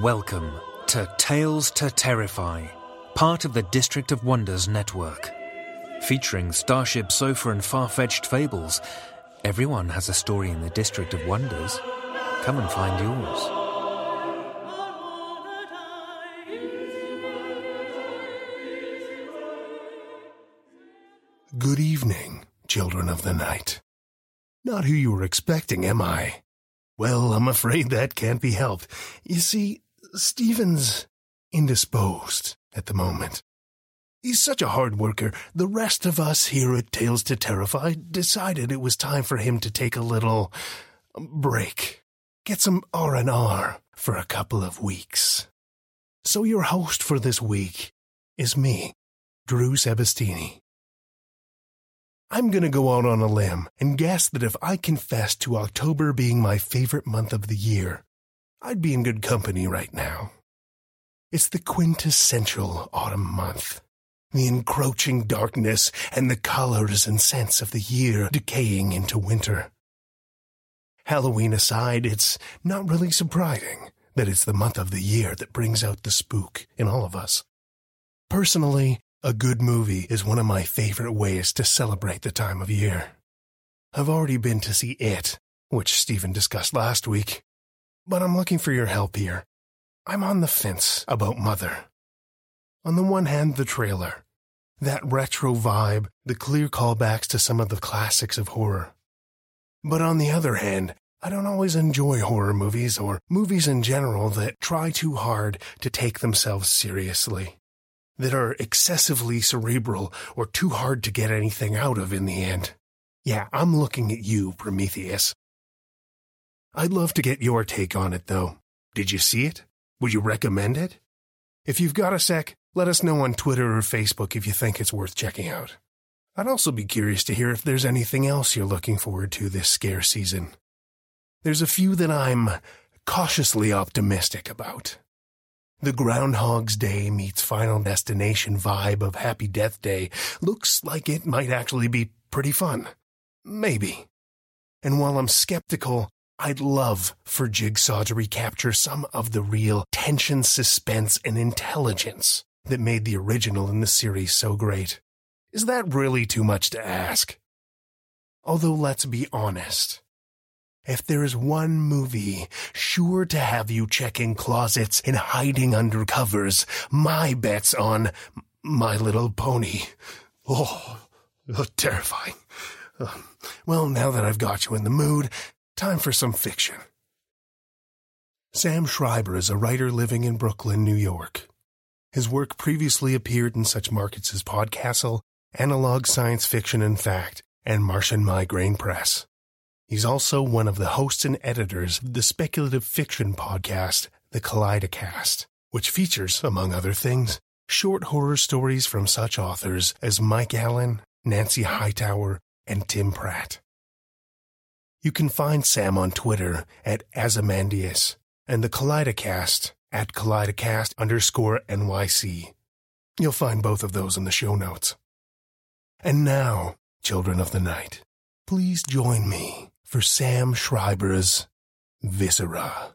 Welcome to Tales to Terrify, part of the District of Wonders Network. Featuring Starship Sofa and far-fetched fables, everyone has a story in the District of Wonders. Come and find yours. Good evening, children of the night. Not who you were expecting, am I? Well, I'm afraid that can't be helped. You see, Stephen's indisposed at the moment. He's such a hard worker, the rest of us here at Tales to Terrify decided it was time for him to take a little break. Get some R&R for a couple of weeks. So your host for this week is me, Drew Sebastiani. I'm going to go out on a limb and guess that if I confessed to October being my favorite month of the year, I'd be in good company right now. It's the quintessential autumn month. The encroaching darkness and the colors and scents of the year decaying into winter. Halloween aside, it's not really surprising that it's the month of the year that brings out the spook in all of us. Personally, a good movie is one of my favorite ways to celebrate the time of year. I've already been to see It, which Stephen discussed last week. But I'm looking for your help here. I'm on the fence about Mother. On the one hand, the trailer. That retro vibe, the clear callbacks to some of the classics of horror. But on the other hand, I don't always enjoy horror movies or movies in general that try too hard to take themselves seriously. That are excessively cerebral or too hard to get anything out of in the end. Yeah, I'm looking at you, Prometheus. I'd love to get your take on it, though. Did you see it? Would you recommend it? If you've got a sec, let us know on Twitter or Facebook if you think it's worth checking out. I'd also be curious to hear if there's anything else you're looking forward to this scare season. There's a few that I'm cautiously optimistic about. The Groundhog's Day meets Final Destination vibe of Happy Death Day looks like it might actually be pretty fun. Maybe. And while I'm skeptical, I'd love for Jigsaw to recapture some of the real tension, suspense, and intelligence that made the original in the series so great. Is that really too much to ask? Although, let's be honest. If there is one movie sure to have you checking closets and hiding under covers, my bet's on My Little Pony. Oh, terrifying. Well, now that I've got you in the mood, time for some fiction. Sam Schreiber is a writer living in Brooklyn, New York. His work previously appeared in such markets as PodCastle, Analog Science Fiction and Fact, and Martian Migraine Press. He's also one of the hosts and editors of the speculative fiction podcast, The Kaleidocast, which features, among other things, short horror stories from such authors as Mike Allen, Nancy Hightower, and Tim Pratt. You can find Sam on Twitter at Azimandias and the Kaleidocast at Kaleidocast_NYC. You'll find both of those in the show notes. And now, children of the night, please join me for Sam Schreiber's Viscera.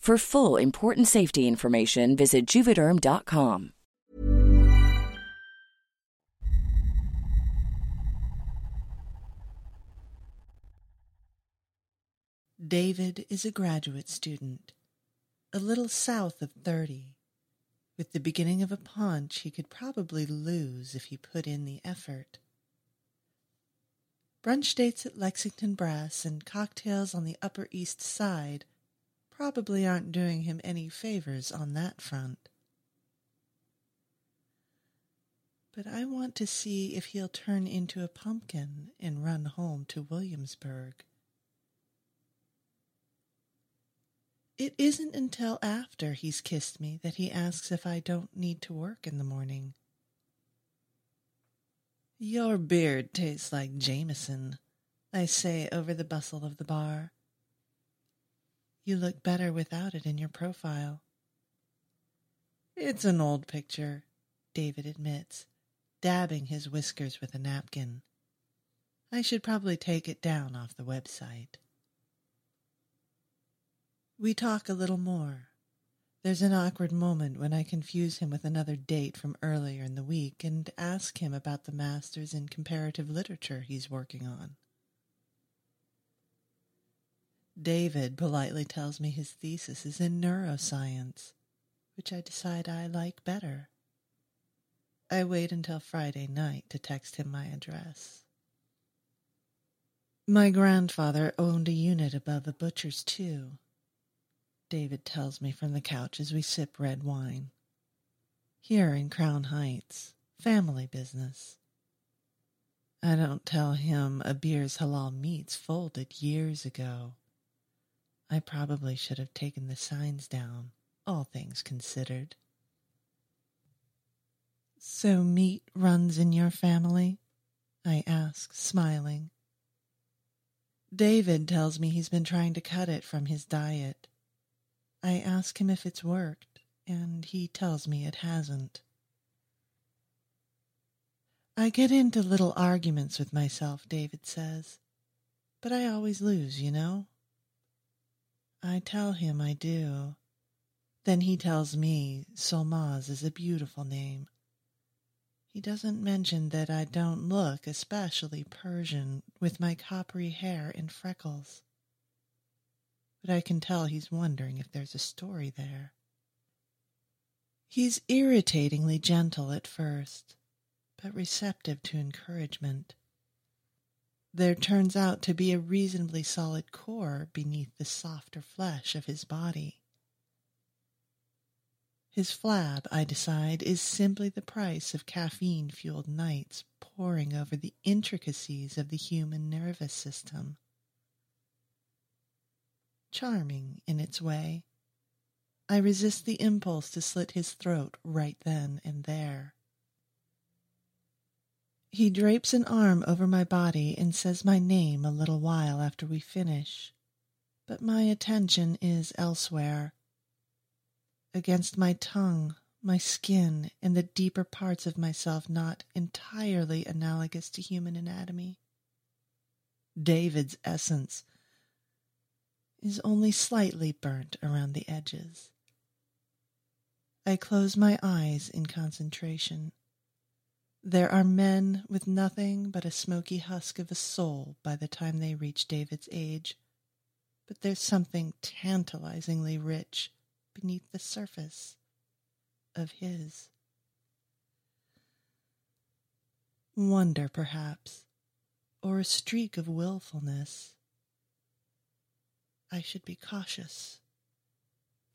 For full, important safety information, visit Juvederm.com. David is a graduate student, a little south of 30, with the beginning of a paunch he could probably lose if he put in the effort. Brunch dates at Lexington Brass and cocktails on the Upper East Side probably aren't doing him any favors on that front. But I want to see if he'll turn into a pumpkin and run home to Williamsburg. It isn't until after he's kissed me that he asks if I don't need to work in the morning. "Your beard tastes like Jameson," I say over the bustle of the bar. "You look better without it in your profile." "It's an old picture," David admits, dabbing his whiskers with a napkin. "I should probably take it down off the website." We talk a little more. There's an awkward moment when I confuse him with another date from earlier in the week and ask him about the master's in comparative literature he's working on. David politely tells me his thesis is in neuroscience, which I decide I like better. I wait until Friday night to text him my address. "My grandfather owned a unit above the butcher's, too," David tells me from the couch as we sip red wine. "Here in Crown Heights, family business." I don't tell him Abir's Halal Meats folded years ago. I probably should have taken the signs down, all things considered. "So meat runs in your family?" I ask, smiling. David tells me he's been trying to cut it from his diet. I ask him if it's worked, and he tells me it hasn't. "I get into little arguments with myself," David says, "but I always lose, you know." I tell him I do. Then he tells me Solmaz is a beautiful name. He doesn't mention that I don't look especially Persian with my coppery hair and freckles. but I can tell he's wondering if there's a story there. He's irritatingly gentle at first, but receptive to encouragement. There turns out to be a reasonably solid core beneath the softer flesh of his body. His flab, I decide, is simply the price of caffeine-fueled nights poring over the intricacies of the human nervous system. Charming in its way, I resist the impulse to slit his throat right then and there. He drapes an arm over my body and says my name a little while after we finish, but my attention is elsewhere. Against my tongue, my skin, and the deeper parts of myself not entirely analogous to human anatomy. David's essence is only slightly burnt around the edges. I close my eyes in concentration. There are men with nothing but a smoky husk of a soul by the time they reach David's age, but there's something tantalizingly rich beneath the surface of his. Wonder, perhaps, or a streak of willfulness. I should be cautious.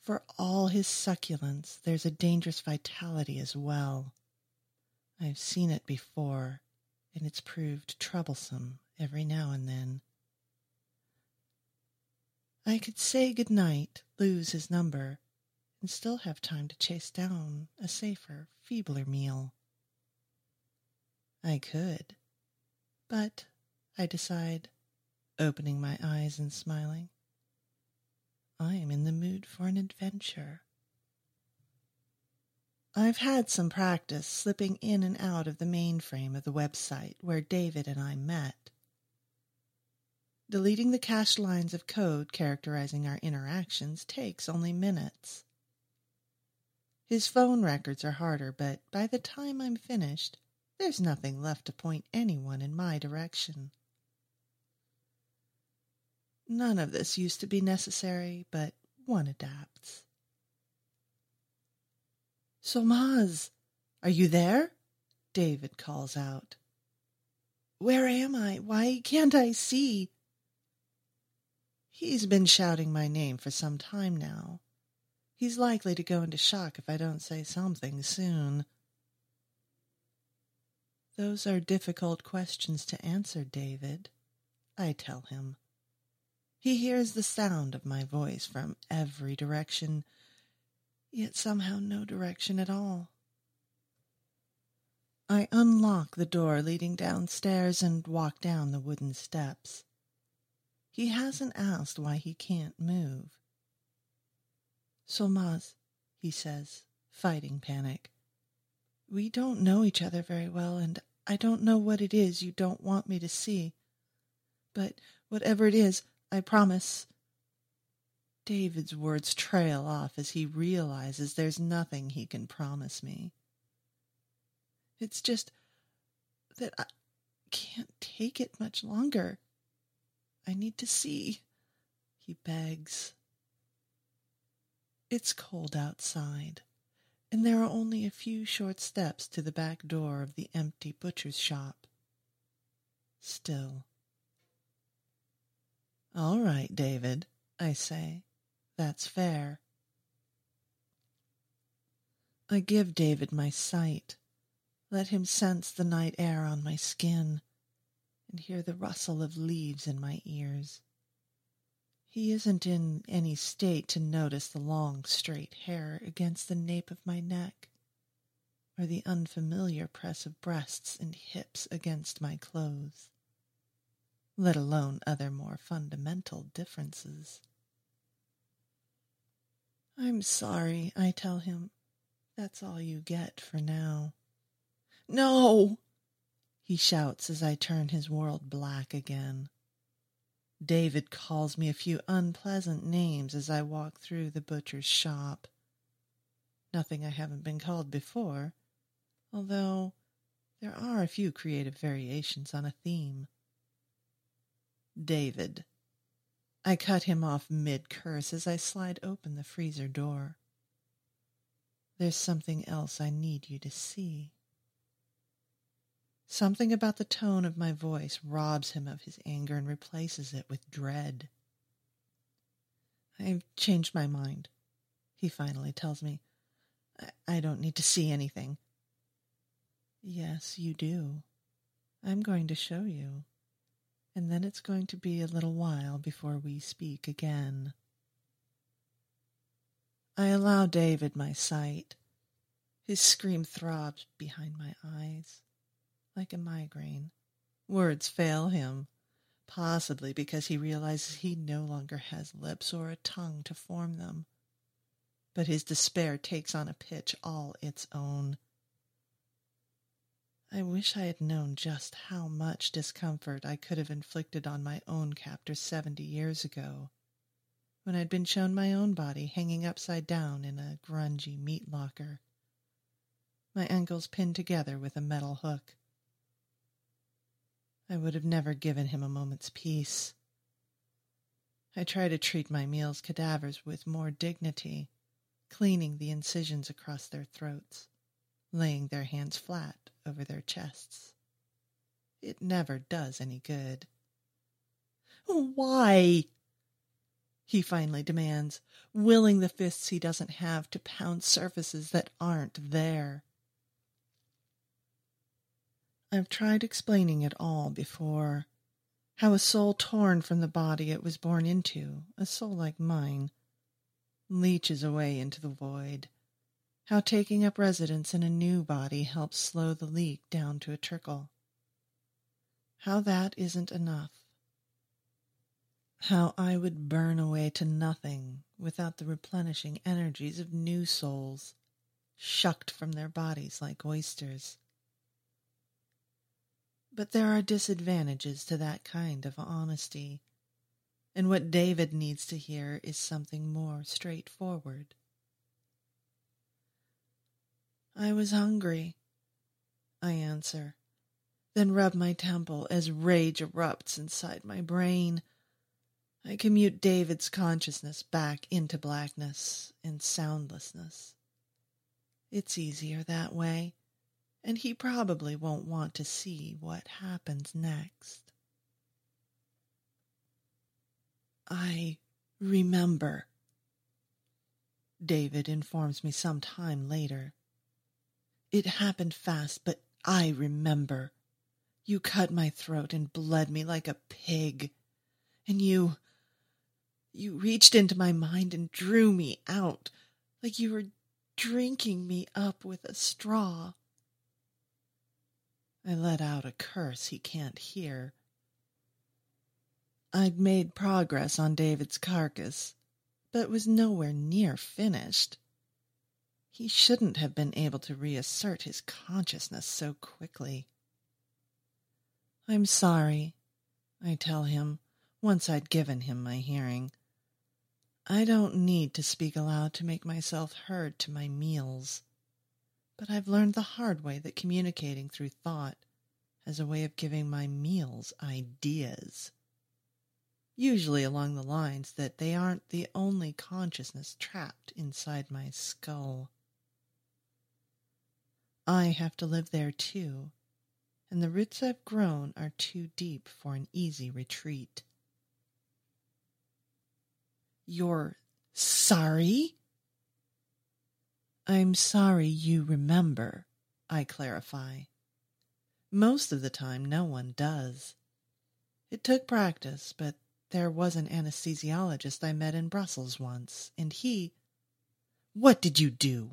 For all his succulence, there's a dangerous vitality as well. I've seen it before, and it's proved troublesome every now and then. I could say goodnight, lose his number, and still have time to chase down a safer, feebler meal. I could, but I decide, opening my eyes and smiling, I am in the mood for an adventure. I've had some practice slipping in and out of the mainframe of the website where David and I met. Deleting the cached lines of code characterizing our interactions takes only minutes. His phone records are harder, but by the time I'm finished, there's nothing left to point anyone in my direction. None of this used to be necessary, but one adapts. Solmaz, are you there? David calls out. Where am I? Why can't I see? He's been shouting my name for some time now. He's likely to go into shock if I don't say something soon. Those are difficult questions to answer, David, I tell him. He hears the sound of my voice from every direction, yet somehow no direction at all. I unlock the door leading downstairs and walk down the wooden steps. He hasn't asked why he can't move. Solmaz, he says, fighting panic, we don't know each other very well, and I don't know what it is you don't want me to see. But whatever it is, I promise. David's words trail off as he realizes there's nothing he can promise me. It's just that I can't take it much longer. I need to see, he begs. It's cold outside, and there are only a few short steps to the back door of the empty butcher's shop. Still. All right, David, I say. That's fair. I give David my sight, let him sense the night air on my skin, and hear the rustle of leaves in my ears. He isn't in any state to notice the long, straight hair against the nape of my neck, or the unfamiliar press of breasts and hips against my clothes, let alone other more fundamental differences. I'm sorry, I tell him. That's all you get for now. No! He shouts as I turn his world black again. David calls me a few unpleasant names as I walk through the butcher's shop. Nothing I haven't been called before, although there are a few creative variations on a theme. David, I cut him off mid-curse as I slide open the freezer door. There's something else I need you to see. Something about the tone of my voice robs him of his anger and replaces it with dread. I've changed my mind, he finally tells me. I don't need to see anything. Yes, you do. I'm going to show you. And then it's going to be a little while before we speak again. I allow David my sight. His scream throbs behind my eyes. Like a migraine. Words fail him, possibly because he realizes he no longer has lips or a tongue to form them. But his despair takes on a pitch all its own. I wish I had known just how much discomfort I could have inflicted on my own captor 70 years ago, when I'd been shown my own body hanging upside down in a grungy meat locker, my ankles pinned together with a metal hook. I would have never given him a moment's peace. I try to treat my meal's cadavers with more dignity, cleaning the incisions across their throats, laying their hands flat over their chests. It never does any good. Why? He finally demands, willing the fists he doesn't have to pound surfaces that aren't there. I've tried explaining it all before. How a soul torn from the body it was born into, a soul like mine, leaches away into the void. How taking up residence in a new body helps slow the leak down to a trickle. How that isn't enough. How I would burn away to nothing without the replenishing energies of new souls, shucked from their bodies like oysters. But there are disadvantages to that kind of honesty, and what David needs to hear is something more straightforward. I was hungry, I answer, then rub my temple as rage erupts inside my brain. I commute David's consciousness back into blackness and soundlessness. It's easier that way. And he probably won't want to see what happens next. I remember, David informs me some time later. It happened fast, but I remember. You cut my throat and bled me like a pig. And you reached into my mind and drew me out, like you were drinking me up with a straw. I let out a curse he can't hear. I'd made progress on David's carcass, but was nowhere near finished. He shouldn't have been able to reassert his consciousness so quickly. I'm sorry, I tell him, once I'd given him my hearing. I don't need to speak aloud to make myself heard to my meals. But I've learned the hard way that communicating through thought has a way of giving my meals ideas, usually along the lines that they aren't the only consciousness trapped inside my skull. I have to live there too, and the roots I've grown are too deep for an easy retreat. You're sorry? I'm sorry you remember, I clarify. Most of the time, no one does. It took practice, but there was an anesthesiologist I met in Brussels once, and he... What did you do?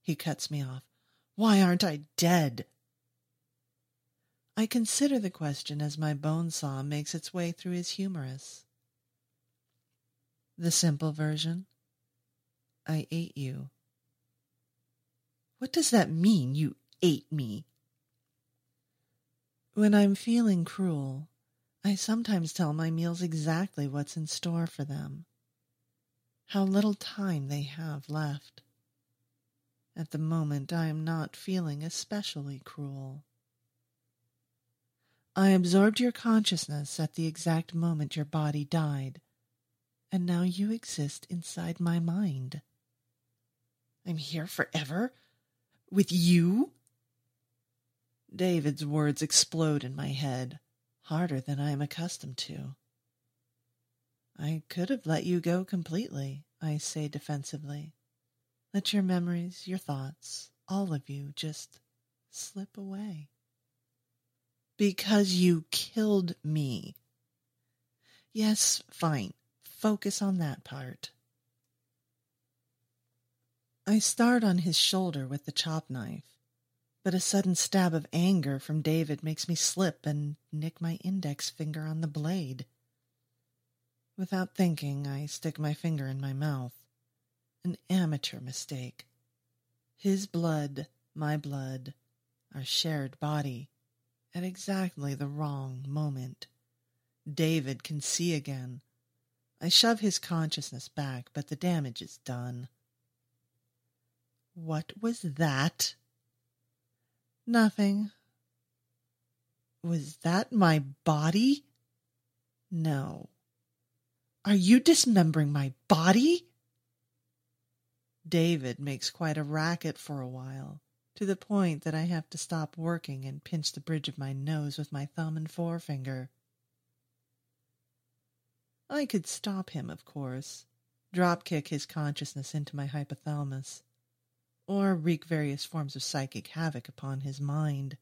He cuts me off. Why aren't I dead? I consider the question as my bone saw makes its way through his humerus. The simple version? I ate you. What does that mean, you ate me? When I'm feeling cruel, I sometimes tell my meals exactly what's in store for them, how little time they have left. At the moment, I am not feeling especially cruel. I absorbed your consciousness at the exact moment your body died, and now you exist inside my mind. I'm here forever? With you? David's words explode in my head, harder than I am accustomed to. I could have let you go completely, I say defensively. Let your memories, your thoughts, all of you just slip away. Because you killed me. Yes, fine. Focus on that part. I start on his shoulder with the chop knife, but a sudden stab of anger from David makes me slip and nick my index finger on the blade. Without thinking, I stick my finger in my mouth. An amateur mistake. His blood, my blood, our shared body. At exactly the wrong moment. David can see again. I shove his consciousness back, but the damage is done. What was that? Nothing. Was that my body? No. Are you dismembering my body? David makes quite a racket for a while. To the point that I have to stop working and pinch the bridge of my nose with my thumb and forefinger. I could stop him, of course, dropkick his consciousness into my hypothalamus, or wreak various forms of psychic havoc upon his mind.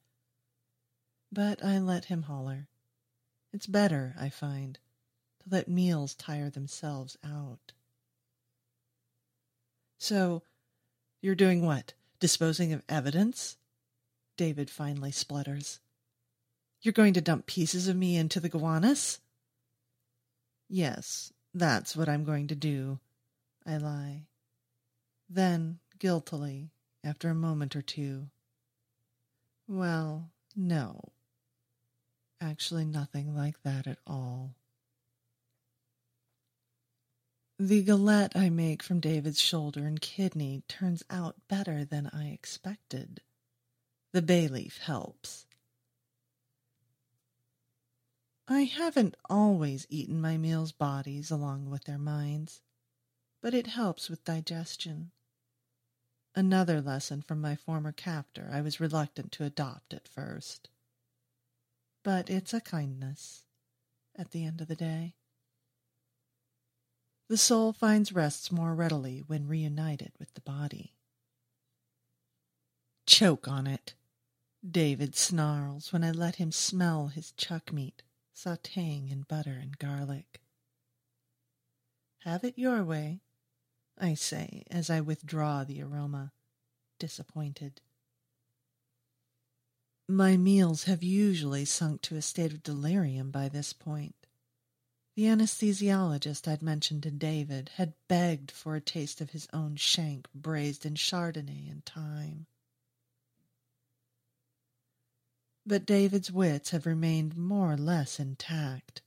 But I let him holler. It's better, I find, to let meals tire themselves out. So, you're doing what? Disposing of evidence? David finally splutters. You're going to dump pieces of me into the Gowanus? Yes, that's what I'm going to do, I lie. Then, guiltily, after a moment or two, well, no. Actually, nothing like that at all. The galette I make from David's shoulder and kidney turns out better than I expected. The bay leaf helps. I haven't always eaten my meals' bodies along with their minds, but it helps with digestion. Another lesson from my former captor I was reluctant to adopt at first. But it's a kindness at the end of the day. The soul finds rest more readily when reunited with the body. Choke on it, David snarls when I let him smell his chuck meat, sautéing in butter and garlic. Have it your way, I say as I withdraw the aroma, disappointed. My meals have usually sunk to a state of delirium by this point. The anesthesiologist I'd mentioned to David had begged for a taste of his own shank braised in Chardonnay and thyme. But David's wits have remained more or less intact.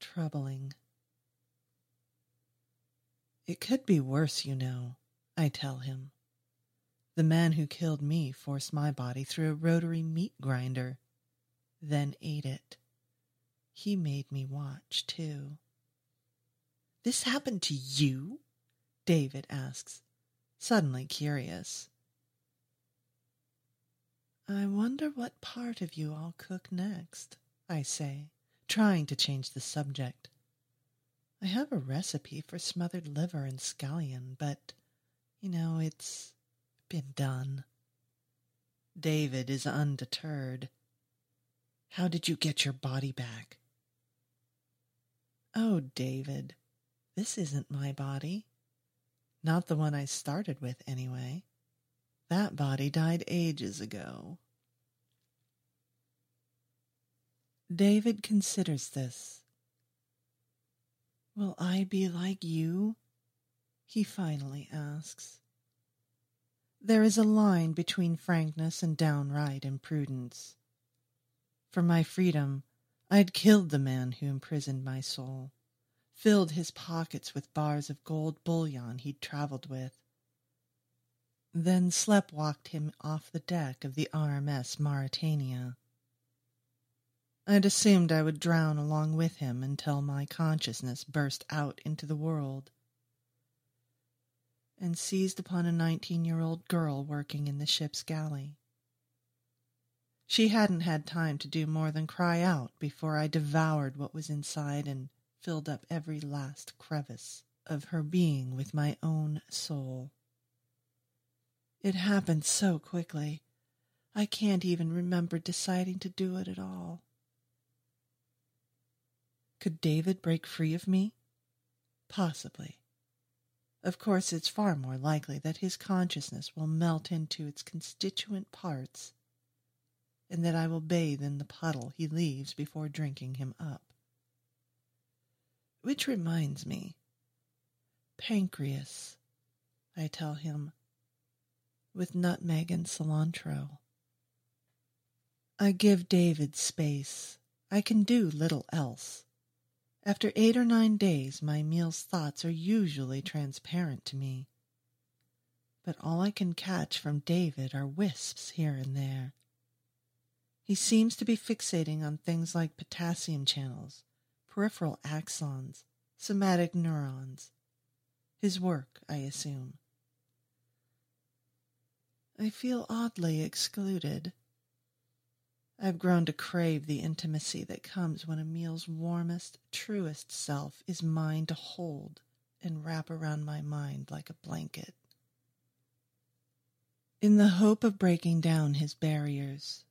Troubling. It could be worse, you know, I tell him. The man who killed me forced my body through a rotary meat grinder, then ate it. He made me watch, too. This happened to you? David asks, suddenly curious. I wonder what part of you I'll cook next, I say, trying to change the subject. I have a recipe for smothered liver and scallion, but, you know, it's been done. David is undeterred. How did you get your body back? Oh, David, this isn't my body. Not the one I started with, anyway. That body died ages ago. David considers this. Will I be like you? He finally asks. There is a line between frankness and downright imprudence. For my freedom, I had killed the man who imprisoned my soul, filled his pockets with bars of gold bullion he'd traveled with, then sleptwalked him off the deck of the RMS Mauritania. I'd assumed I would drown along with him until my consciousness burst out into the world and seized upon a 19-year-old girl working in the ship's galley. She hadn't had time to do more than cry out before I devoured what was inside and filled up every last crevice of her being with my own soul. It happened so quickly, I can't even remember deciding to do it at all. Could David break free of me? Possibly. Of course, it's far more likely that his consciousness will melt into its constituent parts and that I will bathe in the puddle he leaves before drinking him up. Which reminds me. Pancreas, I tell him, with nutmeg and cilantro. I give David space. I can do little else. After 8 or 9 days, my meal's thoughts are usually transparent to me. But all I can catch from David are wisps here and there. He seems to be fixating on things like potassium channels, peripheral axons, somatic neurons. His work, I assume. I feel oddly excluded. I've grown to crave the intimacy that comes when a meal's warmest, truest self is mine to hold and wrap around my mind like a blanket. In the hope of breaking down his barriers,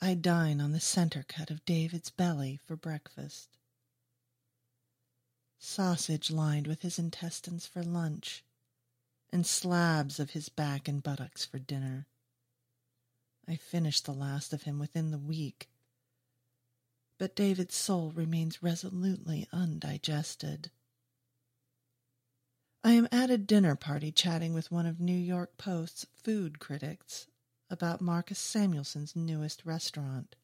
I dine on the center cut of David's belly for breakfast. Sausage lined with his intestines for lunch, and slabs of his back and buttocks for dinner. I finished the last of him within the week, but David's soul remains resolutely undigested. I am at a dinner party chatting with one of New York Post's food critics about Marcus Samuelson's newest restaurant,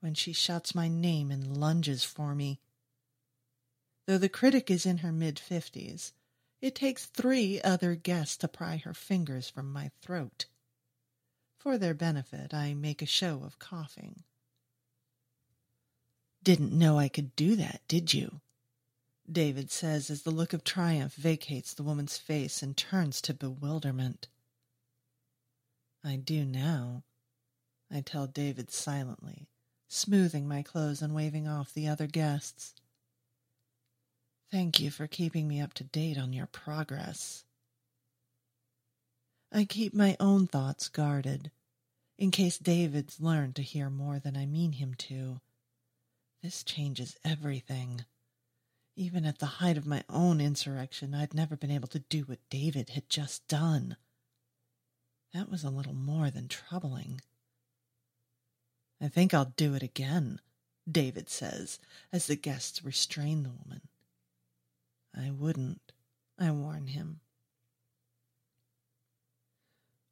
when she shouts my name and lunges for me. Though the critic is in her mid-50s, it takes 3 other guests to pry her fingers from my throat. For their benefit, I make a show of coughing. "Didn't know I could do that, did you?" David says as the look of triumph vacates the woman's face and turns to bewilderment. "I do now," I tell David silently, smoothing my clothes and waving off the other guests. "Thank you for keeping me up to date on your progress." I keep my own thoughts guarded, in case David's learned to hear more than I mean him to. This changes everything. Even at the height of my own insurrection, I'd never been able to do what David had just done. That was a little more than troubling. "I think I'll do it again," David says, as the guests restrain the woman. "I wouldn't," I warn him.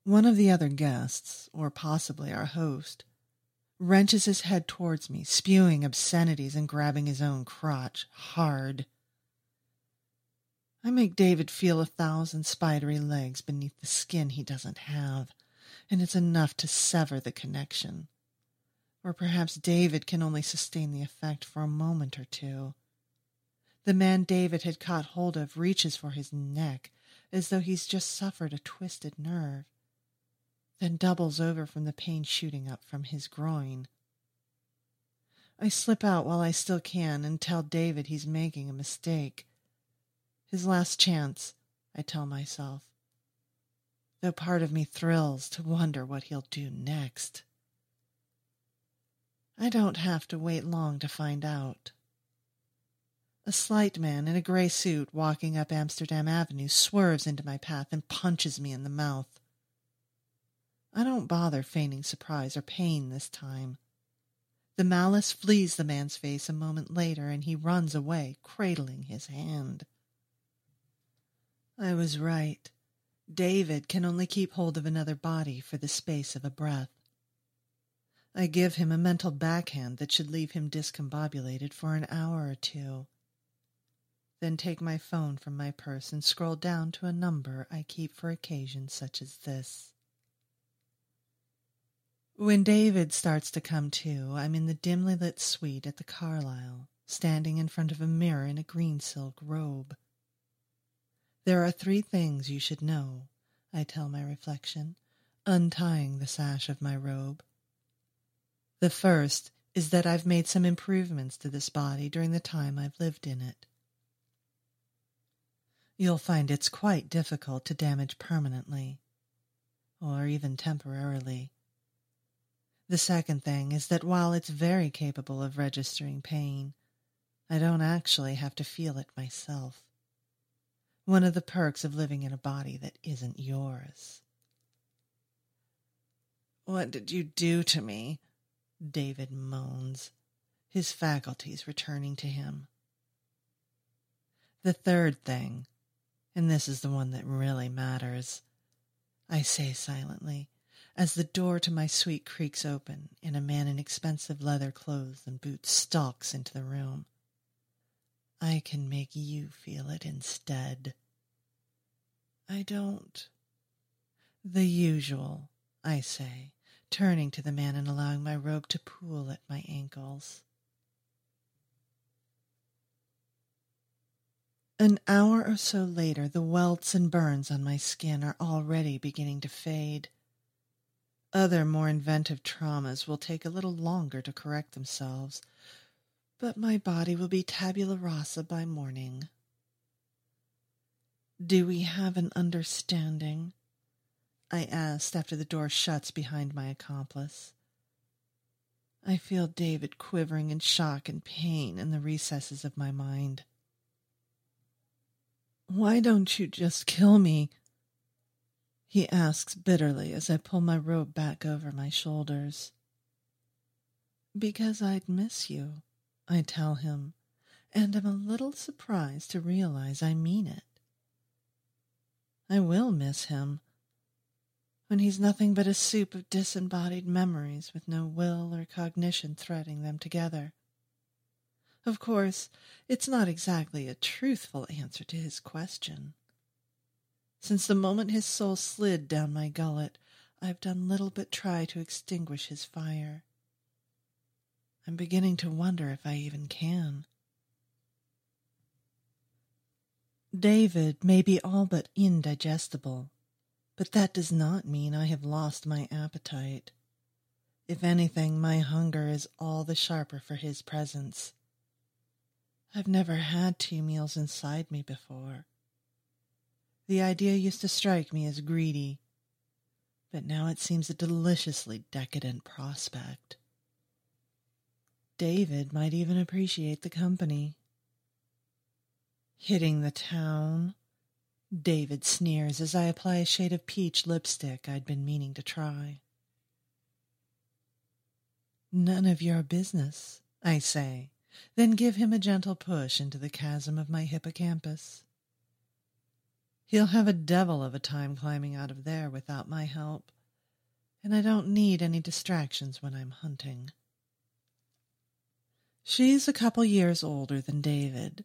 One of the other guests, or possibly our host, wrenches his head towards me, spewing obscenities and grabbing his own crotch hard. I make David feel 1,000 spidery legs beneath the skin he doesn't have, and it's enough to sever the connection. Or perhaps David can only sustain the effect for a moment or two. The man David had caught hold of reaches for his neck, as though he's just suffered a twisted nerve, then doubles over from the pain shooting up from his groin. I slip out while I still can and tell David he's making a mistake. His last chance, I tell myself, though part of me thrills to wonder what he'll do next. I don't have to wait long to find out. A slight man in a gray suit walking up Amsterdam Avenue swerves into my path and punches me in the mouth. I don't bother feigning surprise or pain this time. The malice flees the man's face a moment later, and he runs away, cradling his hand. I was right. David can only keep hold of another body for the space of a breath. I give him a mental backhand that should leave him discombobulated for an hour or two, then take my phone from my purse and scroll down to a number I keep for occasions such as this. When David starts to come to, I'm in the dimly lit suite at the Carlyle, standing in front of a mirror in a green silk robe. There are three things you should know, I tell my reflection, untying the sash of my robe. The first is that I've made some improvements to this body during the time I've lived in it. You'll find it's quite difficult to damage permanently, or even temporarily. The second thing is that while it's very capable of registering pain, I don't actually have to feel it myself. One of the perks of living in a body that isn't yours. "What did you do to me?" David moans, his faculties returning to him. The third thing, and this is the one that really matters, I say silently, as the door to my suite creaks open and a man in expensive leather clothes and boots stalks into the room. I can make you feel it instead. I don't. The usual, I say, turning to the man and allowing my robe to pool at my ankles. An hour or so later, the welts and burns on my skin are already beginning to fade. Other, more inventive traumas will take a little longer to correct themselves, but my body will be tabula rasa by morning. Do we have an understanding? I asked after the door shuts behind my accomplice. I feel David quivering in shock and pain in the recesses of my mind. "Why don't you just kill me?" he asks bitterly as I pull my robe back over my shoulders. "Because I'd miss you," I tell him, and I'm a little surprised to realize I mean it. I will miss him, when he's nothing but a soup of disembodied memories with no will or cognition threading them together. Of course, it's not exactly a truthful answer to his question. Since the moment his soul slid down my gullet, I've done little but try to extinguish his fire. I'm beginning to wonder if I even can. David may be all but indigestible, but that does not mean I have lost my appetite. If anything, my hunger is all the sharper for his presence. I've never had two meals inside me before. The idea used to strike me as greedy, but now it seems a deliciously decadent prospect. David might even appreciate the company. "Hitting the town?" David sneers as I apply a shade of peach lipstick I'd been meaning to try. "None of your business," I say, then give him a gentle push into the chasm of my hippocampus. He'll have a devil of a time climbing out of there without my help, and I don't need any distractions when I'm hunting. She's a couple years older than David,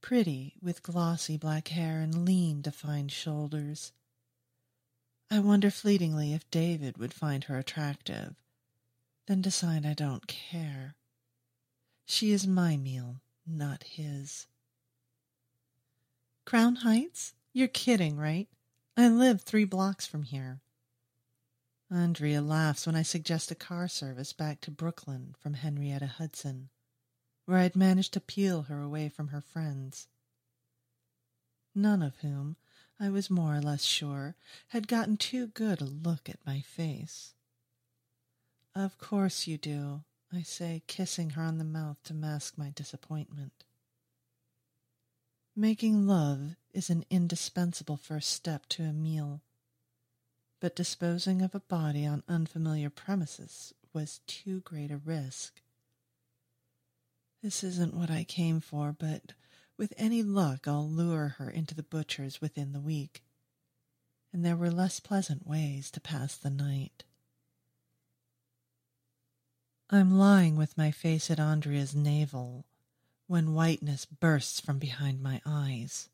pretty, with glossy black hair and lean, defined shoulders. I wonder fleetingly if David would find her attractive, then decide I don't care. She is my meal, not his. "Crown Heights? You're kidding, right? I live 3 blocks from here." Andrea laughs when I suggest a car service back to Brooklyn from Henrietta Hudson, where I'd managed to peel her away from her friends, none of whom, I was more or less sure, had gotten too good a look at my face. "Of course you do," I say, kissing her on the mouth to mask my disappointment. Making love is an indispensable first step to a meal, but disposing of a body on unfamiliar premises was too great a risk. This isn't what I came for, but with any luck I'll lure her into the butcher's within the week, and there were less pleasant ways to pass the night. I'm lying with my face at Andrea's navel, when whiteness bursts from behind my eyes.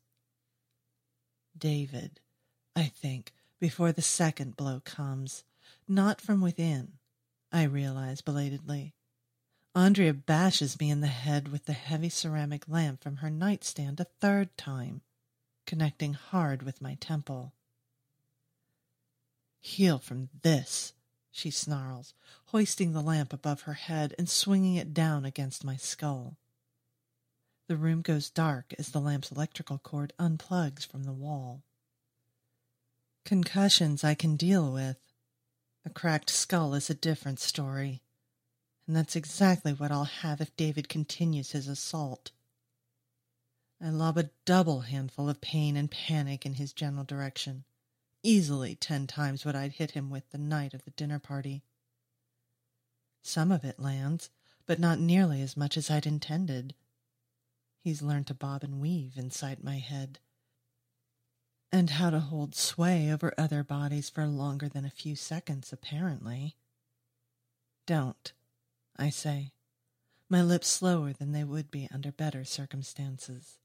David, I think, before the second blow comes, not from within, I realize belatedly. Andrea bashes me in the head with the heavy ceramic lamp from her nightstand a third time, connecting hard with my temple. "Heal from this," she snarls, hoisting the lamp above her head and swinging it down against my skull. The room goes dark as the lamp's electrical cord unplugs from the wall. Concussions I can deal with. A cracked skull is a different story. And that's exactly what I'll have if David continues his assault. I lob a double handful of pain and panic in his general direction, easily 10 times what I'd hit him with the night of the dinner party. Some of it lands, but not nearly as much as I'd intended. He's learned to bob and weave inside my head, and how to hold sway over other bodies for longer than a few seconds, apparently. "Don't," I say, my lips slower than they would be under better circumstances.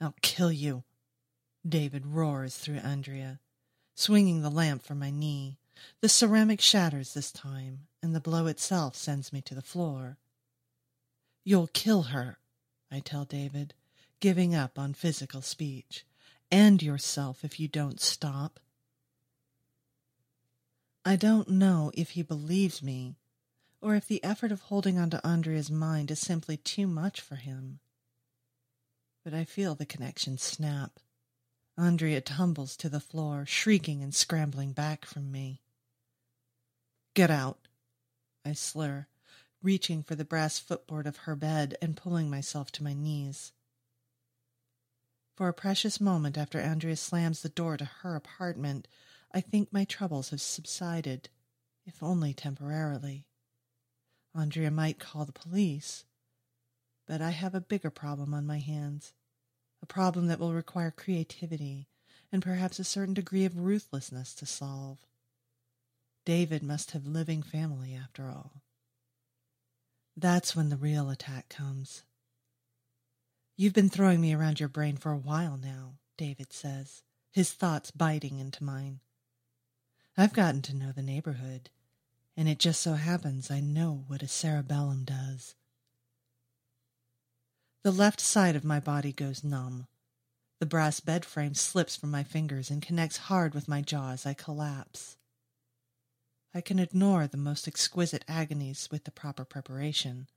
"I'll kill you," David roars through Andrea, swinging the lamp from my knee. The ceramic shatters this time, and the blow itself sends me to the floor. "You'll kill her," I tell David, giving up on physical speech, "and yourself if you don't stop." I don't know if he believes me, or if the effort of holding onto Andrea's mind is simply too much for him. But I feel the connection snap. Andrea tumbles to the floor, shrieking and scrambling back from me. "Get out," I slur, reaching for the brass footboard of her bed and pulling myself to my knees. For a precious moment after Andrea slams the door to her apartment, I think my troubles have subsided, if only temporarily. Andrea might call the police, but I have a bigger problem on my hands, a problem that will require creativity and perhaps a certain degree of ruthlessness to solve. David must have living family, after all. That's when the real attack comes. "You've been throwing me around your brain for a while now," David says, his thoughts biting into mine. "I've gotten to know the neighborhood, and it just so happens I know what a cerebellum does." The left side of my body goes numb. The brass bed frame slips from my fingers and connects hard with my jaw as I collapse. I can ignore the most exquisite agonies with the proper preparation.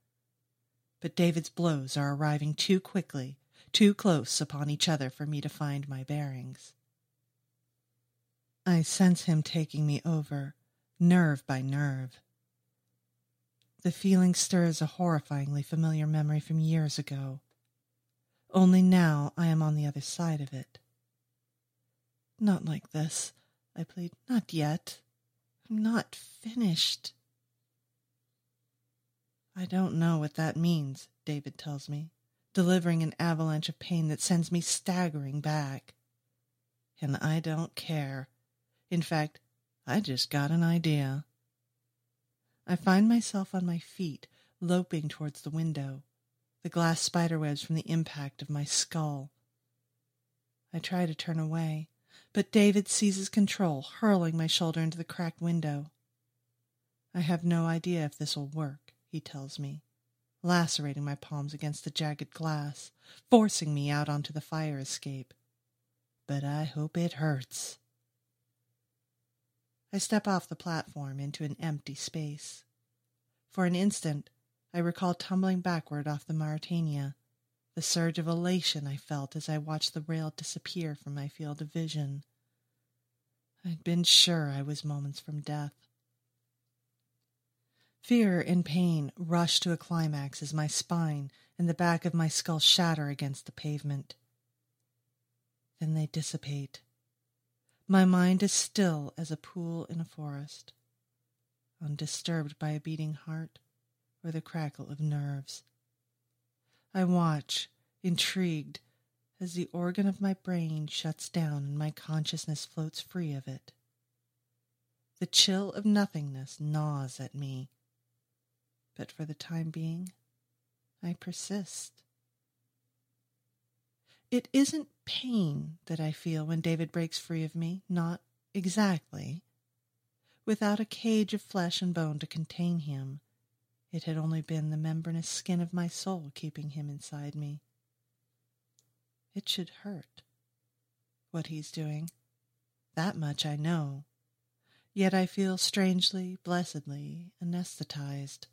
But David's blows are arriving too quickly, too close upon each other for me to find my bearings. I sense him taking me over, nerve by nerve. The feeling stirs a horrifyingly familiar memory from years ago. Only now I am on the other side of it. "Not like this," I plead. "Not yet. I'm not finished." "I don't know what that means," David tells me, delivering an avalanche of pain that sends me staggering back. And I don't care. In fact, I just got an idea. I find myself on my feet, loping towards the window, the glass spiderwebs from the impact of my skull. I try to turn away, but David seizes control, hurling my shoulder into the cracked window. "I have no idea if this will work," he tells me, lacerating my palms against the jagged glass, forcing me out onto the fire escape. "But I hope it hurts." I step off the platform into an empty space. For an instant, I recall tumbling backward off the Mauritania, the surge of elation I felt as I watched the rail disappear from my field of vision. I'd been sure I was moments from death. Fear and pain rush to a climax as my spine and the back of my skull shatter against the pavement. Then they dissipate. My mind is still as a pool in a forest, undisturbed by a beating heart or the crackle of nerves. I watch, intrigued, as the organ of my brain shuts down and my consciousness floats free of it. The chill of nothingness gnaws at me, but for the time being, I persist. It isn't pain that I feel when David breaks free of me, not exactly. without a cage of flesh and bone to contain him. It had only been the membranous skin of my soul keeping him inside me. It should hurt, what he's doing. That much I know. Yet I feel strangely, blessedly anesthetized.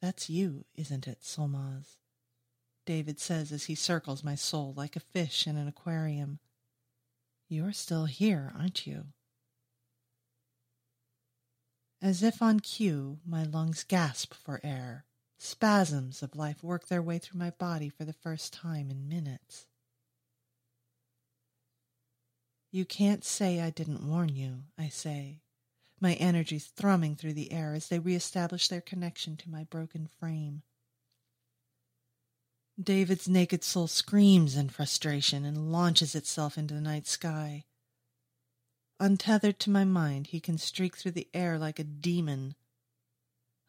That's you, isn't it, Solmaz? David says as he circles my soul like a fish in an aquarium. You're still here, aren't you? As if on cue, my lungs gasp for air. Spasms of life work their way through my body for the first time in minutes. You can't say I didn't warn you, I say, my energies thrumming through the air as they reestablish their connection to my broken frame. David's naked soul screams in frustration and launches itself into the night sky. Untethered to my mind, he can streak through the air like a demon.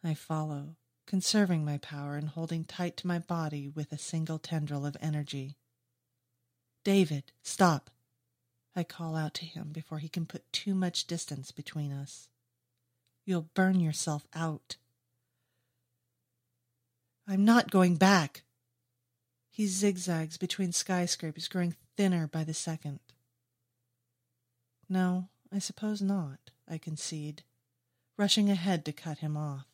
I follow, conserving my power and holding tight to my body with a single tendril of energy. David, stop! I call out to him before he can put too much distance between us. You'll burn yourself out. I'm not going back! He zigzags between skyscrapers, growing thinner by the second. No, I suppose not, I concede, rushing ahead to cut him off.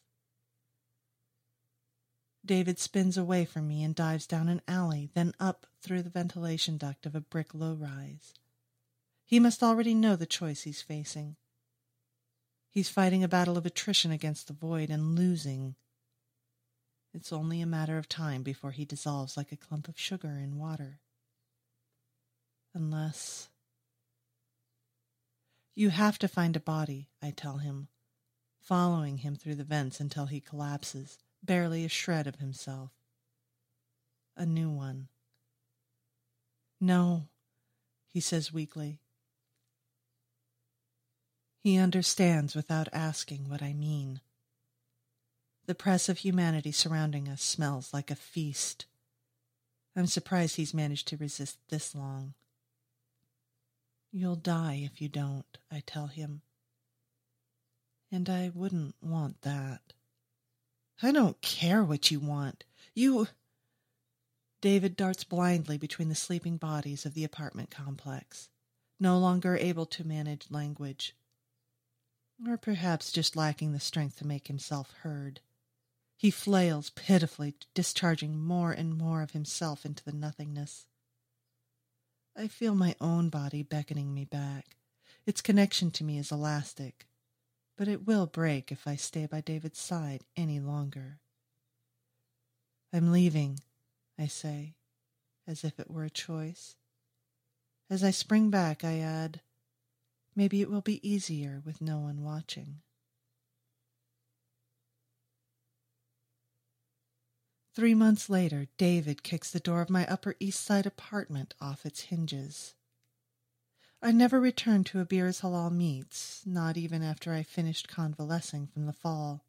David spins away from me and dives down an alley, then up through the ventilation duct of a brick low-rise. He must already know the choice he's facing. He's fighting a battle of attrition against the void and losing. It's only a matter of time before he dissolves like a clump of sugar in water. Unless... You have to find a body, I tell him, following him through the vents until he collapses, barely a shred of himself. A new one. No, he says weakly. He understands without asking what I mean. The press of humanity surrounding us smells like a feast. I'm surprised he's managed to resist this long. You'll die if you don't, I tell him. And I wouldn't want that. I don't care what you want. You... David darts blindly between the sleeping bodies of the apartment complex, no longer able to manage language, or perhaps just lacking the strength to make himself heard. He flails pitifully, discharging more and more of himself into the nothingness. I feel my own body beckoning me back. Its connection to me is elastic, but it will break if I stay by David's side any longer. I'm leaving, I say, as if it were a choice. As I spring back, I add, maybe it will be easier with no one watching. Three months later, David kicks the door of my Upper East Side apartment off its hinges. I never returned to Abir's Halal Meats, not even after I finished convalescing from the fall.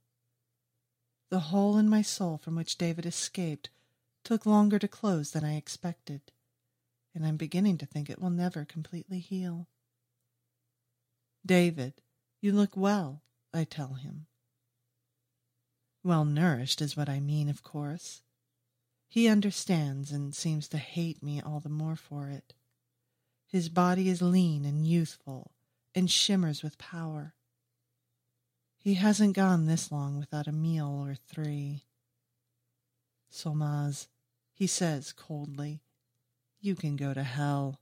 The hole in my soul from which David escaped took longer to close than I expected, and I'm beginning to think it will never completely heal. David, you look well, I tell him. Well-nourished is what I mean, of course. He understands and seems to hate me all the more for it. His body is lean and youthful and shimmers with power. He hasn't gone this long without a meal or three. Solmaz, he says coldly, you can go to hell.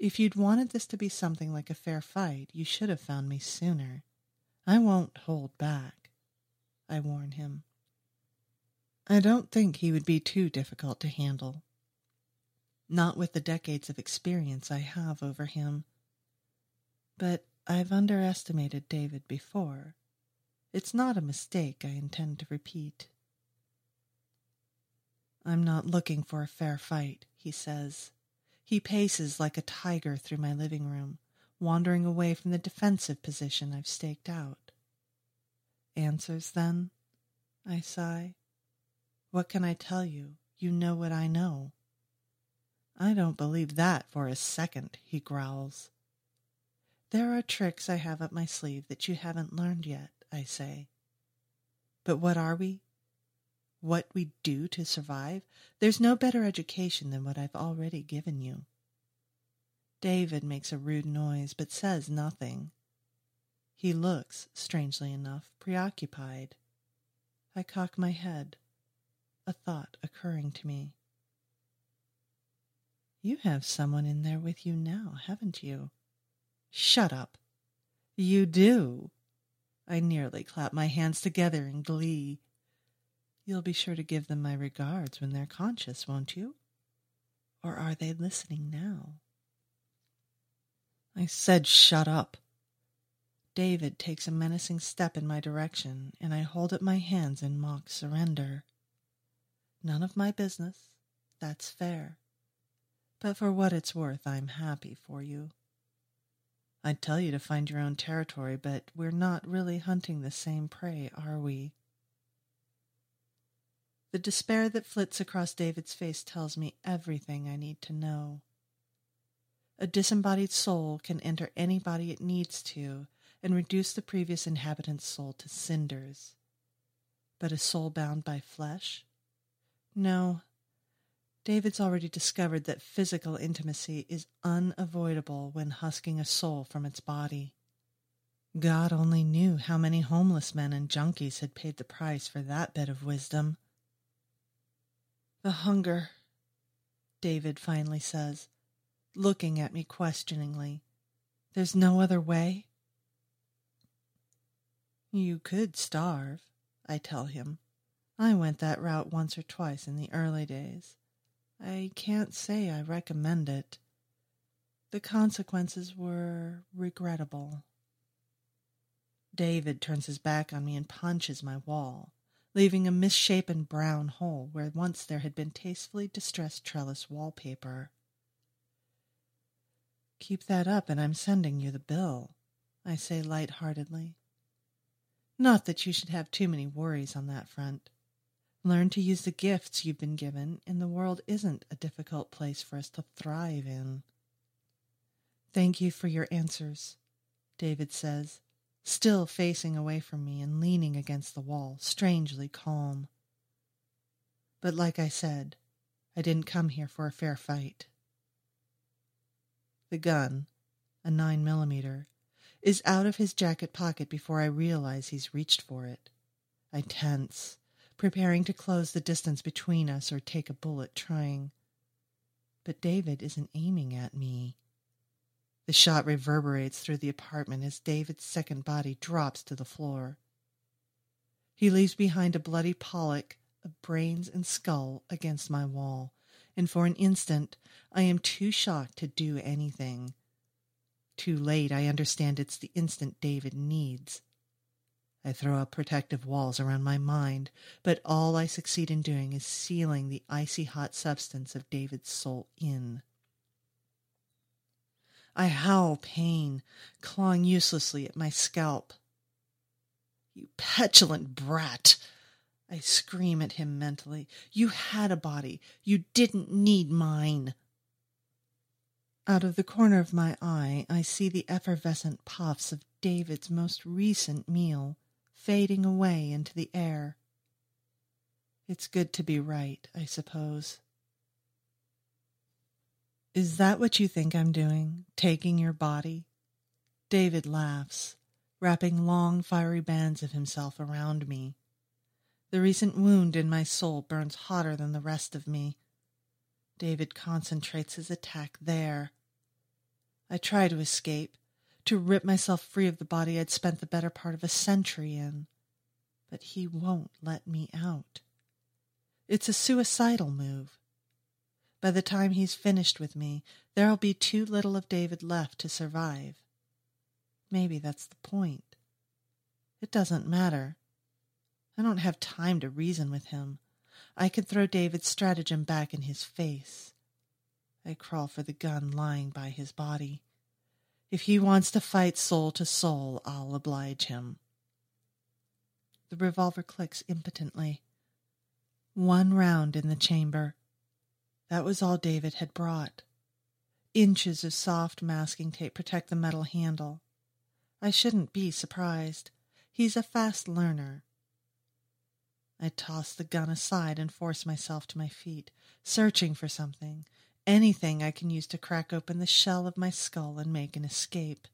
If you'd wanted this to be something like a fair fight, you should have found me sooner. I won't hold back. I warn him. I don't think he would be too difficult to handle. Not with the decades of experience I have over him. But I've underestimated David before. It's not a mistake I intend to repeat. I'm not looking for a fair fight, he says. He paces like a tiger through my living room, wandering away from the defensive position I've staked out. Answers, then? I sigh. What can I tell you? You know what I know. I don't believe that for a second, he growls. There are tricks I have up my sleeve that you haven't learned yet, I say. But what are we? What we do to survive? There's no better education than what I've already given you. David makes a rude noise, but says nothing. He looks, strangely enough, preoccupied. I cock my head, a thought occurring to me. You have someone in there with you now, haven't you? Shut up. You do. I nearly clap my hands together in glee. You'll be sure to give them my regards when they're conscious, won't you? Or are they listening now? I said shut up. David takes a menacing step in my direction, and I hold up my hands in mock surrender. None of my business. That's fair. But for what it's worth, I'm happy for you. I'd tell you to find your own territory, but we're not really hunting the same prey, are we? The despair that flits across David's face tells me everything I need to know. A disembodied soul can enter any body it needs to and reduce the previous inhabitant's soul to cinders. But a soul bound by flesh? No. David's already discovered that physical intimacy is unavoidable when husking a soul from its body. God only knew how many homeless men and junkies had paid the price for that bit of wisdom. The hunger, David finally says, looking at me questioningly. There's no other way? You could starve, I tell him. I went that route once or twice in the early days. I can't say I recommend it. The consequences were regrettable. David turns his back on me and punches my wall, leaving a misshapen brown hole where once there had been tastefully distressed trellis wallpaper. Keep that up and I'm sending you the bill, I say light-heartedly. Not that you should have too many worries on that front. Learn to use the gifts you've been given, and the world isn't a difficult place for us to thrive in. Thank you for your answers, David says, still facing away from me and leaning against the wall, strangely calm. But like I said, I didn't come here for a fair fight. The gun, a 9mm, is out of his jacket pocket before I realize he's reached for it. I tense, preparing to close the distance between us or take a bullet trying. But David isn't aiming at me. The shot reverberates through the apartment as David's second body drops to the floor. He leaves behind a bloody pollock of brains and skull against my wall, and for an instant I am too shocked to do anything. Too late, I understand it's the instant David needs. I throw up protective walls around my mind, but all I succeed in doing is sealing the icy hot substance of David's soul in. I howl pain, clawing uselessly at my scalp. You petulant brat! I scream at him mentally. You had a body. You didn't need mine. Out of the corner of my eye, I see the effervescent puffs of David's most recent meal fading away into the air. It's good to be right, I suppose. Is that what you think I'm doing, taking your body? David laughs, wrapping long fiery bands of himself around me. The recent wound in my soul burns hotter than the rest of me. David concentrates his attack there. I try to escape, to rip myself free of the body I'd spent the better part of a century in. But he won't let me out. It's a suicidal move. By the time he's finished with me, there'll be too little of David left to survive. Maybe that's the point. It doesn't matter. I don't have time to reason with him. I can throw David's stratagem back in his face. I crawl for the gun lying by his body. If he wants to fight soul to soul, I'll oblige him. The revolver clicks impotently. One round in the chamber. That was all David had brought. Inches of soft masking tape protect the metal handle. I shouldn't be surprised. He's a fast learner. I toss the gun aside and force myself to my feet, searching for something, anything I can use to crack open the shell of my skull and make an escape.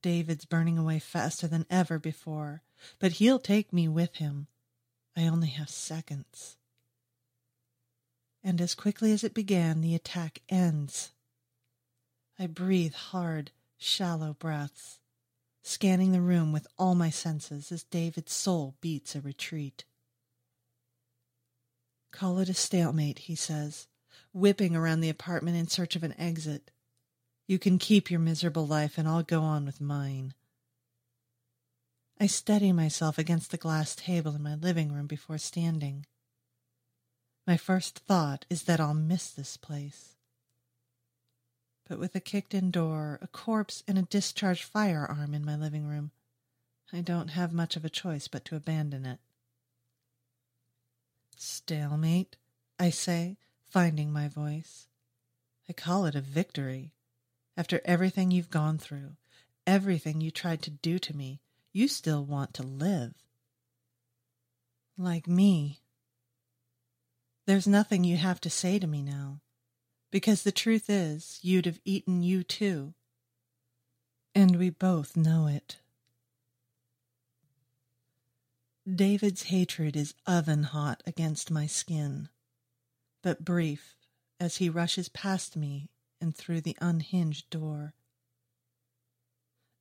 David's burning away faster than ever before, but he'll take me with him. I only have seconds. And as quickly as it began, the attack ends. I breathe hard, shallow breaths, scanning the room with all my senses as David's soul beats a retreat. "Call it a stalemate," he says, whipping around the apartment in search of an exit. "You can keep your miserable life, and I'll go on with mine." I steady myself against the glass table in my living room before standing. My first thought is that I'll miss this place. But with a kicked-in door, a corpse, and a discharged firearm in my living room, I don't have much of a choice but to abandon it. "Stalemate," I say, finding my voice. "I call it a victory. After everything you've gone through, everything you tried to do to me, you still want to live. Like me. There's nothing you have to say to me now, because the truth is, you'd have eaten you too. And we both know it." David's hatred is oven-hot against my skin, but brief as he rushes past me and through the unhinged door.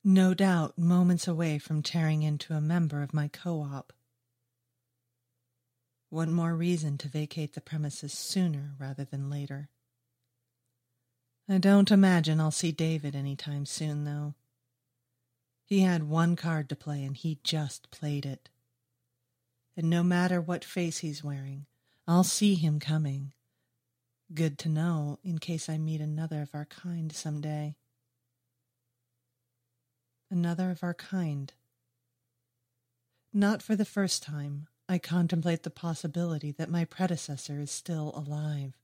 No doubt moments away from tearing into a member of my co-op. One more reason to vacate the premises sooner rather than later. I don't imagine I'll see David anytime soon, though. He had one card to play, and he just played it. And no matter what face he's wearing, I'll see him coming. Good to know, in case I meet another of our kind someday. Another of our kind. Not for the first time, I contemplate the possibility that my predecessor is still alive,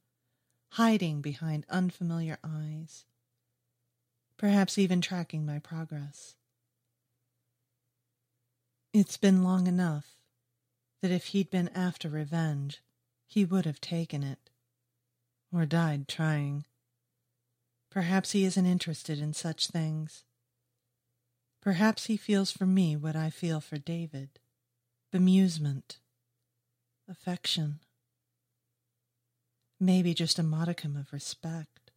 hiding behind unfamiliar eyes, perhaps even tracking my progress. It's been long enough that if he'd been after revenge, he would have taken it, or died trying. Perhaps he isn't interested in such things. Perhaps he feels for me what I feel for David. Amusement, affection, maybe just a modicum of respect.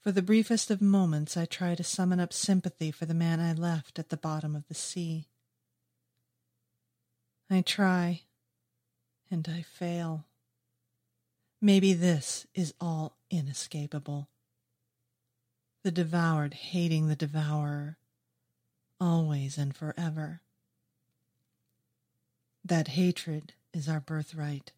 For the briefest of moments, I try to summon up sympathy for the man I left at the bottom of the sea. I try, and I fail. Maybe this is all inescapable. The devoured hating the devourer. Always and forever. That hatred is our birthright,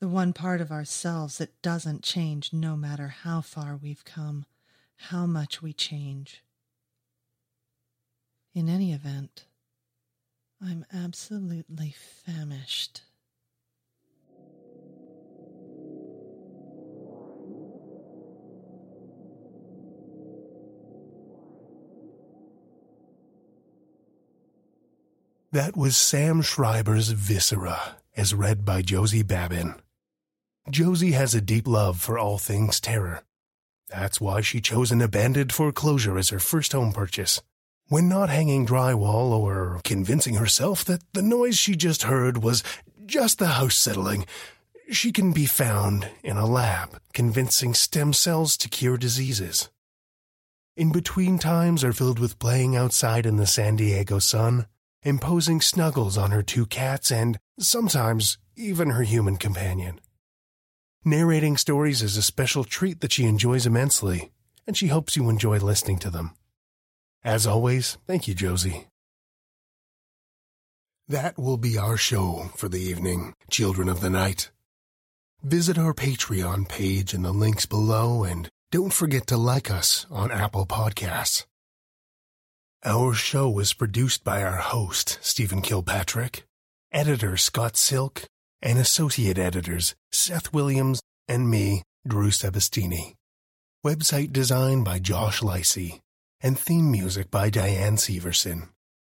the one part of ourselves that doesn't change no matter how far we've come, how much we change. In any event, I'm absolutely famished. That was Sam Schreiber's Viscera, as read by Josie Babin. Josie has a deep love for all things terror. That's why she chose an abandoned foreclosure as her first home purchase. When not hanging drywall or convincing herself that the noise she just heard was just the house settling, she can be found in a lab convincing stem cells to cure diseases. In between times are filled with playing outside in the San Diego sun, imposing snuggles on her two cats and, sometimes, even her human companion. Narrating stories is a special treat that she enjoys immensely, and she hopes you enjoy listening to them. As always, thank you, Josie. That will be our show for the evening, Children of the Night. Visit our Patreon page in the links below, and don't forget to like us on Apple Podcasts. Our show is produced by our host, Stephen Kilpatrick, editor Scott Silk, and associate editors Seth Williams and me, Drew Sebastiani. Website design by Josh Licey, and theme music by Diane Severson.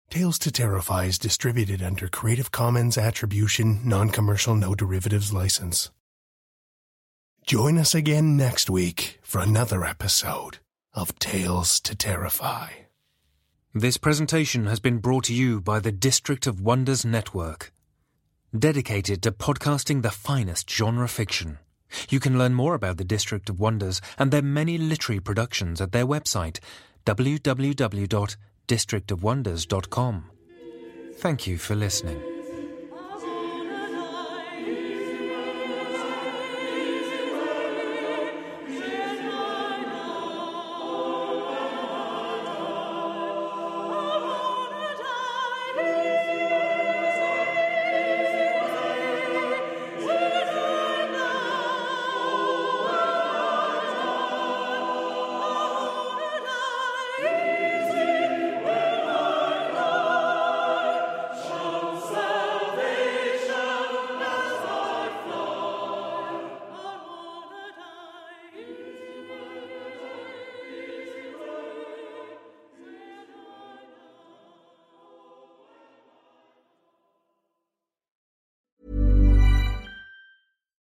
Tales to Terrify is distributed under Creative Commons Attribution, Non-Commercial, No Derivatives License. Join us again next week for another episode of Tales to Terrify. This presentation has been brought to you by the District of Wonders Network, dedicated to podcasting the finest genre fiction. You can learn more about the District of Wonders and their many literary productions at their website, www.districtofwonders.com. Thank you for listening.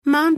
Mom